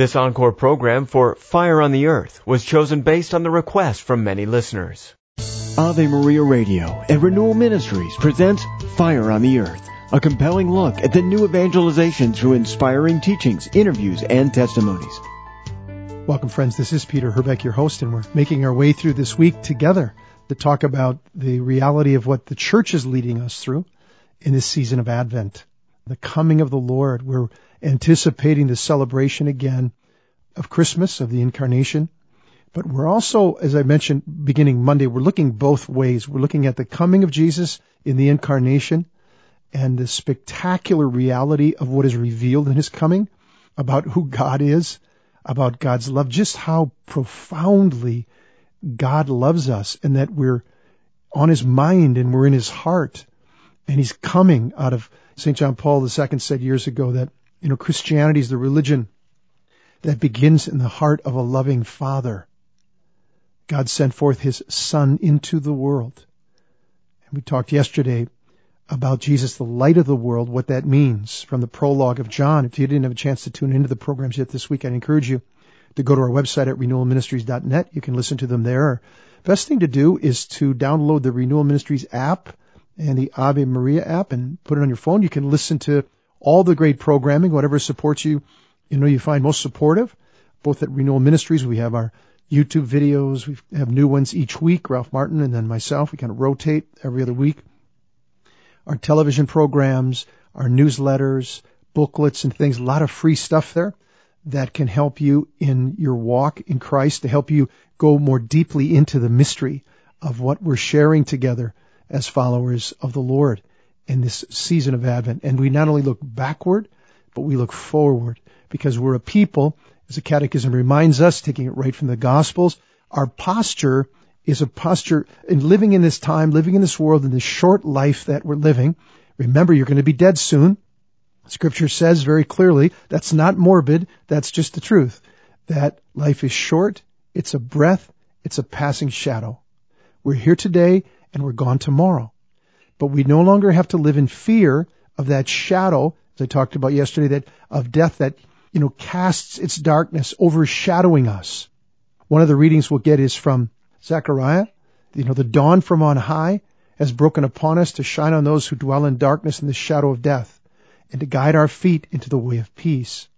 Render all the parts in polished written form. This encore program for Fire on the Earth was chosen based on the request from many listeners. Ave Maria Radio and Renewal Ministries presents Fire on the Earth, a compelling look at the new evangelization through inspiring teachings, interviews, and testimonies. Welcome, friends. This is Peter Herbeck, your host, and we're making our way through this week together to talk about the reality of what the church is leading us through in this season of Advent, the coming of the Lord. We're anticipating the celebration again of Christmas, of the Incarnation. But we're also, as I mentioned, beginning Monday, we're looking both ways. We're looking at the coming of Jesus in the Incarnation and the spectacular reality of what is revealed in his coming, about who God is, about God's love, just how profoundly God loves us and that we're on his mind and we're in his heart. And he's coming out of St. John Paul II said years ago that, Christianity is the religion that begins in the heart of a loving Father. God sent forth his Son into the world. And we talked yesterday about Jesus, the light of the world, what that means from the prologue of John. If you didn't have a chance to tune into the programs yet this week, I'd encourage you to go to our website at RenewalMinistries.net. You can listen to them there. Best thing to do is to download the Renewal Ministries app and the Ave Maria app and put it on your phone. You can listen to all the great programming, whatever supports you, you find most supportive. Both at Renewal Ministries, we have our YouTube videos. We have new ones each week, Ralph Martin and then myself. We kind of rotate every other week. Our television programs, our newsletters, booklets and things, a lot of free stuff there that can help you in your walk in Christ, to help you go more deeply into the mystery of what we're sharing together as followers of the Lord in this season of Advent. And we not only look backward, but we look forward, because we're a people, as the Catechism reminds us, taking it right from the Gospels, our posture is a posture in living in this time, living in this world, in this short life that we're living. Remember, you're going to be dead soon. Scripture says very clearly, that's not morbid, that's just the truth, that life is short, it's a breath, it's a passing shadow. We're here today and we're gone tomorrow. But we no longer have to live in fear of that shadow, as I talked about yesterday, that of death that, casts its darkness overshadowing us. One of the readings we'll get is from Zechariah. The dawn from on high has broken upon us to shine on those who dwell in darkness and the shadow of death, and to guide our feet into the way of peace.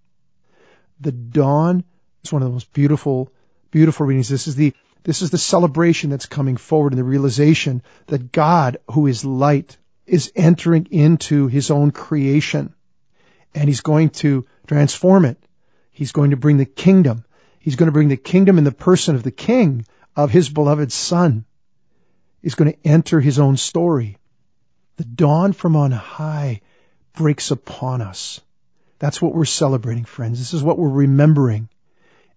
The dawn is one of the most beautiful, beautiful readings. This is the celebration that's coming forward, and the realization that God, who is light, is entering into his own creation. And he's going to transform it. He's going to bring the kingdom. He's going to bring the kingdom in the person of the King, of his beloved Son. He's going to enter his own story. The dawn from on high breaks upon us. That's what we're celebrating, friends. This is what we're remembering.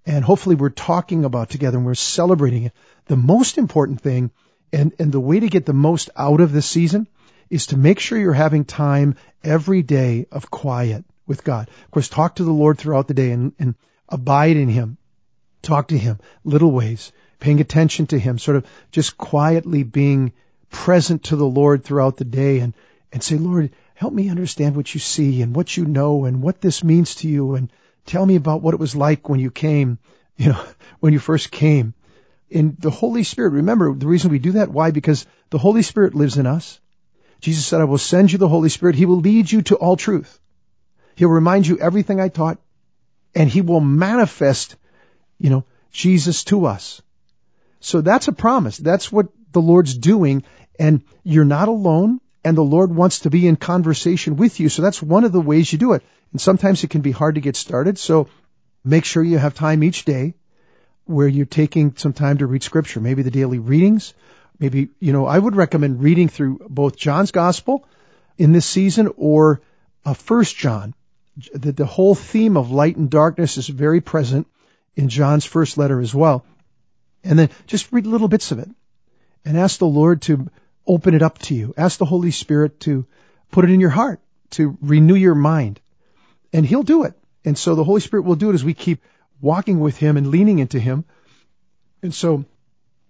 And hopefully we're talking about together and we're celebrating it. The most important thing, and the way to get the most out of this season, is to make sure you're having time every day of quiet with God. Of course, talk to the Lord throughout the day and abide in him. Talk to him little ways, paying attention to him, sort of just quietly being present to the Lord throughout the day, and say, Lord, help me understand what you see and what you know and what this means to you, and tell me about what it was like when you came, when you first came. And the Holy Spirit, remember the reason we do that? Why? Because the Holy Spirit lives in us. Jesus said, I will send you the Holy Spirit. He will lead you to all truth. He'll remind you everything I taught, and he will manifest, Jesus to us. So that's a promise. That's what the Lord's doing, and you're not alone, and the Lord wants to be in conversation with you. So that's one of the ways you do it. And sometimes it can be hard to get started. So make sure you have time each day where you're taking some time to read Scripture, maybe the daily readings. Maybe, I would recommend reading through both John's Gospel in this season or 1 John. The whole theme of light and darkness is very present in John's first letter as well. And then just read little bits of it and ask the Lord to open it up to you. Ask the Holy Spirit to put it in your heart, to renew your mind. And he'll do it. And so the Holy Spirit will do it as we keep walking with him and leaning into him. And so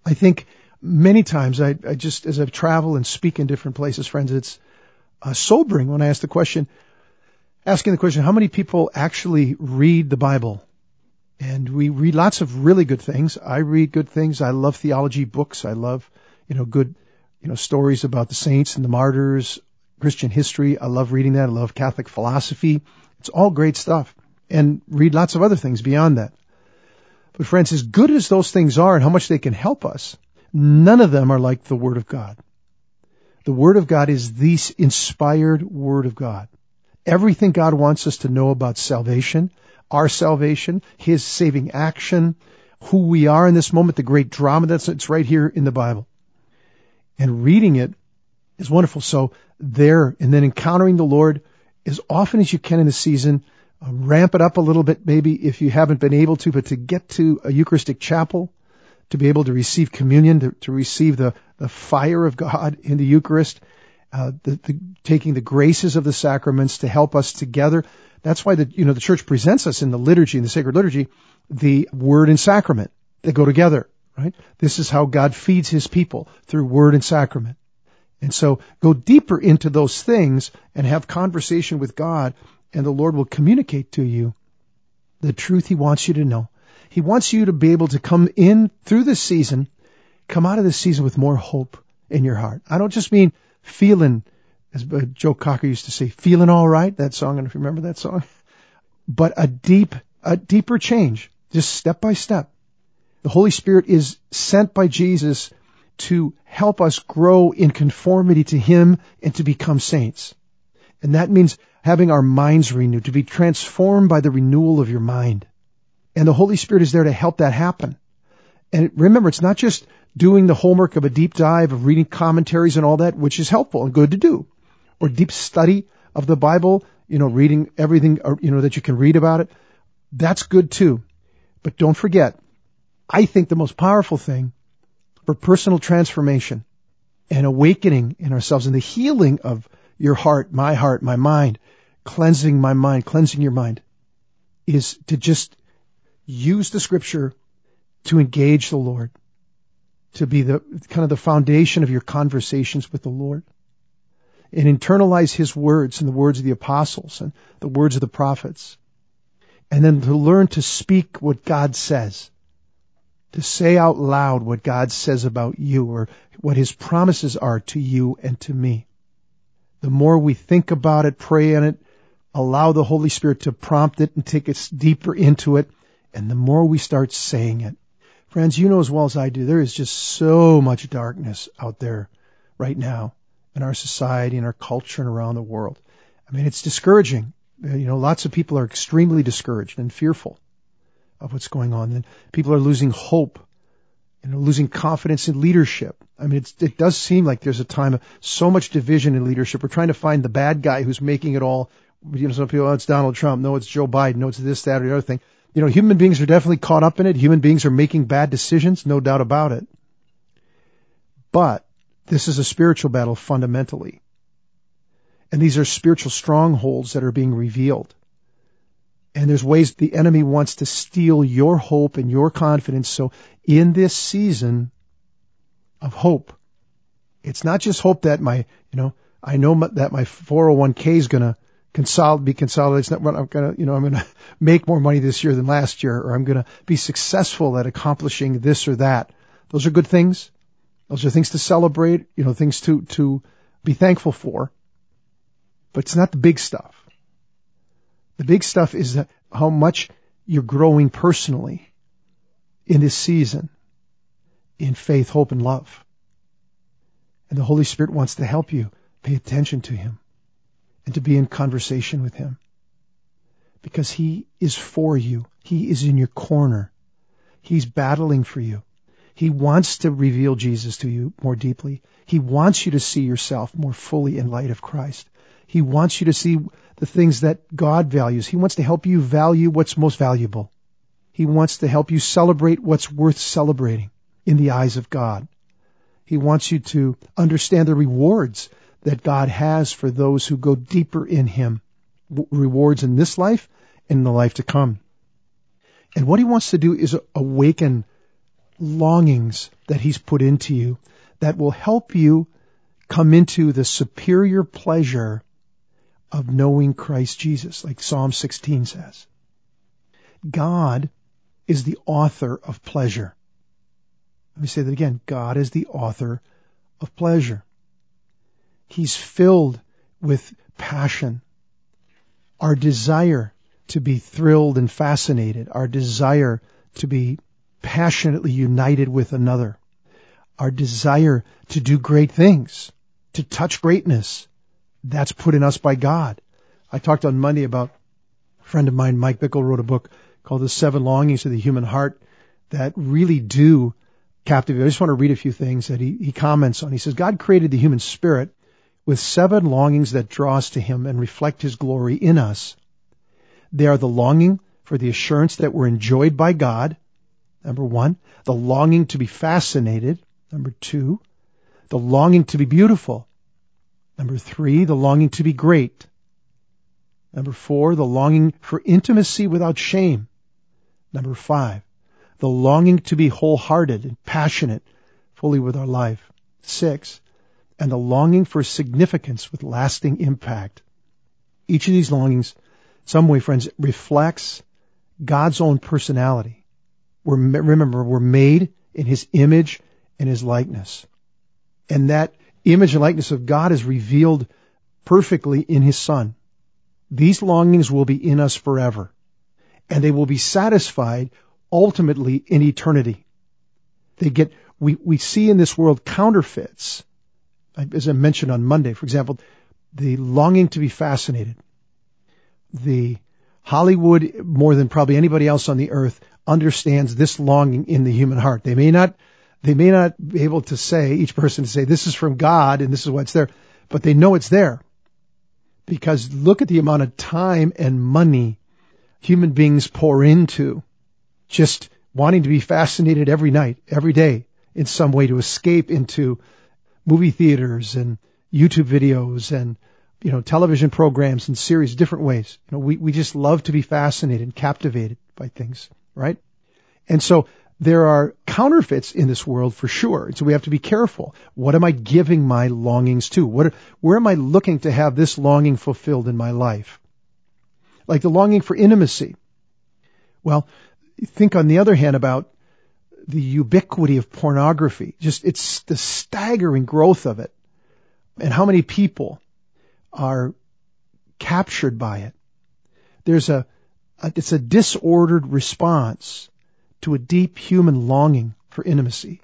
I think many times, I just, as I travel and speak in different places, friends, it's sobering when I ask the question, how many people actually read the Bible? And we read lots of really good things. I read good things. I love theology books. I love, good, stories about the saints and the martyrs, Christian history. I love reading that. I love Catholic philosophy. It's all great stuff. And read lots of other things beyond that. But friends, as good as those things are and how much they can help us, none of them are like the Word of God. The Word of God is the inspired Word of God. Everything God wants us to know about salvation, our salvation, His saving action, who we are in this moment, the great drama that's right here in the Bible. And reading it is wonderful. So there, and then encountering the Lord as often as you can in the season, ramp it up a little bit maybe if you haven't been able to, but to get to a Eucharistic chapel, to be able to receive communion, to receive the fire of God in the Eucharist, taking the graces of the sacraments to help us together. That's why the church presents us in the liturgy, in the sacred liturgy, the word and sacrament. They go together, right? This is how God feeds His people, through word and sacrament. And so go deeper into those things and have conversation with God, and the Lord will communicate to you the truth He wants you to know. He wants you to be able to come in through this season, come out of this season with more hope in your heart. I don't just mean feeling, as Joe Cocker used to say, feeling all right, that song, I don't know if you remember that song, but a deeper change, just step by step. The Holy Spirit is sent by Jesus to help us grow in conformity to Him and to become saints. And that means having our minds renewed, to be transformed by the renewal of your mind. And the Holy Spirit is there to help that happen. And remember, it's not just doing the homework of a deep dive of reading commentaries and all that, which is helpful and good to do, or deep study of the Bible, reading everything, that you can read about it. That's good too. But don't forget, I think the most powerful thing for personal transformation and awakening in ourselves and the healing of your heart, my mind, cleansing my mind, cleansing your mind, is to just use the Scripture to engage the Lord, to be the kind of the foundation of your conversations with the Lord, and internalize His words and the words of the apostles and the words of the prophets, and then to learn to speak what God says, to say out loud what God says about you or what His promises are to you and to me. The more we think about it, pray on it, allow the Holy Spirit to prompt it and take us deeper into it, and the more we start saying it. Friends, you know as well as I do, there is just so much darkness out there right now in our society, in our culture, and around the world. I mean, it's discouraging. Lots of people are extremely discouraged and fearful of what's going on. And people are losing hope and losing confidence in leadership. I mean, it does seem like there's a time of so much division in leadership. We're trying to find the bad guy who's making it all. Some people, it's Donald Trump. No, it's Joe Biden. No, it's this, that, or the other thing. Human beings are definitely caught up in it. Human beings are making bad decisions, no doubt about it. But this is a spiritual battle fundamentally. And these are spiritual strongholds that are being revealed. And there's ways the enemy wants to steal your hope and your confidence. So in this season of hope, it's not just hope that my 401k is going to be consolidated. It's not what I'm going to make more money this year than last year, or I'm going to be successful at accomplishing this or that. Those are good things. Those are things to celebrate, things to be thankful for. But it's not the big stuff. The big stuff is how much you're growing personally in this season in faith, hope, and love. And the Holy Spirit wants to help you pay attention to Him and to be in conversation with Him, because He is for you. He is in your corner. He's battling for you. He wants to reveal Jesus to you more deeply. He wants you to see yourself more fully in light of Christ. He wants you to see the things that God values. He wants to help you value what's most valuable. He wants to help you celebrate what's worth celebrating in the eyes of God. He wants you to understand the rewards that God has for those who go deeper in Him, rewards in this life and in the life to come. And what He wants to do is awaken longings that He's put into you that will help you come into the superior pleasure of knowing Christ Jesus, like Psalm 16 says. God is the author of pleasure. Let me say that again. God is the author of pleasure. He's filled with passion. Our desire to be thrilled and fascinated, our desire to be passionately united with another, our desire to do great things, to touch greatness, that's put in us by God. I talked on Monday about a friend of mine, Mike Bickle, wrote a book called The Seven Longings of the Human Heart that really do captivate. I just want to read a few things that he comments on. He says, God created the human spirit with seven longings that draw us to him and reflect his glory in us. They are the longing for the assurance that we're enjoyed by God, number one, the longing to be fascinated, number two, the longing to be beautiful, number three, the longing to be great, number four, the longing for intimacy without shame, number five, the longing to be wholehearted and passionate fully with our life, six, and the longing for significance with lasting impact. Each of these longings, some way, friends, reflects God's own personality. Remember, we're made in his image and his likeness. And that image and likeness of God is revealed perfectly in his Son. These longings will be in us forever, and they will be satisfied ultimately in eternity. We see in this world counterfeits. As I mentioned on Monday, for example, the longing to be fascinated. The Hollywood, more than probably anybody else on the earth, understands this longing in the human heart. They may not be able to say, each person to say, this is from God and this is what's there, but they know it's there. Because look at the amount of time and money human beings pour into just wanting to be fascinated every night, every day, in some way to escape into movie theaters and YouTube videos and, television programs and series, different ways. We just love to be fascinated and captivated by things, right? And so there are counterfeits in this world for sure. And so we have to be careful. What am I giving my longings to? Where am I looking to have this longing fulfilled in my life? Like the longing for intimacy. Well, think on the other hand about the ubiquity of pornography. Just it's the staggering growth of it and how many people are captured by it. There's it's a disordered response to a deep human longing for intimacy.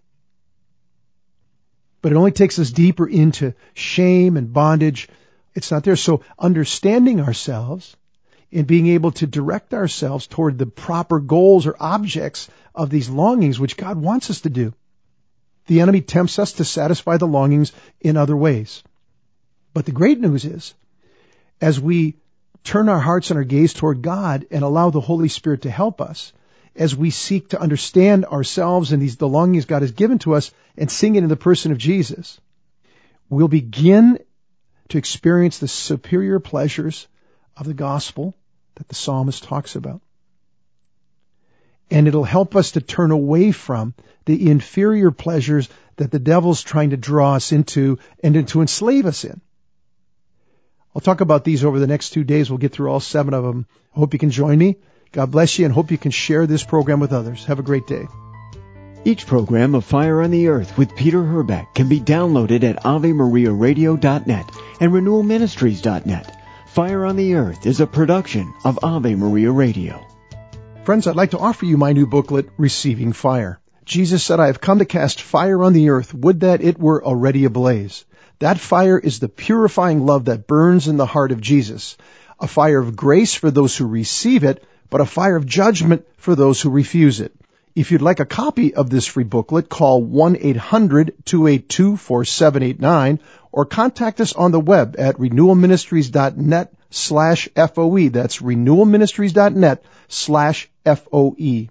But it only takes us deeper into shame and bondage. It's not there. So understanding ourselves and being able to direct ourselves toward the proper goals or objects of these longings, which God wants us to do. The enemy tempts us to satisfy the longings in other ways. But the great news is, as we turn our hearts and our gaze toward God and allow the Holy Spirit to help us, as we seek to understand ourselves and the longings God has given to us and sing it in the person of Jesus, we'll begin to experience the superior pleasures of the gospel that the psalmist talks about. And it'll help us to turn away from the inferior pleasures that the devil's trying to draw us into and to enslave us in. I'll talk about these over the next 2 days. We'll get through all seven of them. I hope you can join me. God bless you, and hope you can share this program with others. Have a great day. Each program of Fire on the Earth with Peter Herbeck can be downloaded at AveMariaRadio.net and RenewalMinistries.net. Fire on the Earth is a production of Ave Maria Radio. Friends, I'd like to offer you my new booklet, Receiving Fire. Jesus said, I have come to cast fire on the earth, would that it were already ablaze. That fire is the purifying love that burns in the heart of Jesus. A fire of grace for those who receive it, but a fire of judgment for those who refuse it. If you'd like a copy of this free booklet, call 1-800-282-4789 or contact us on the web at renewalministries.net/FOE. That's renewalministries.net/FOE.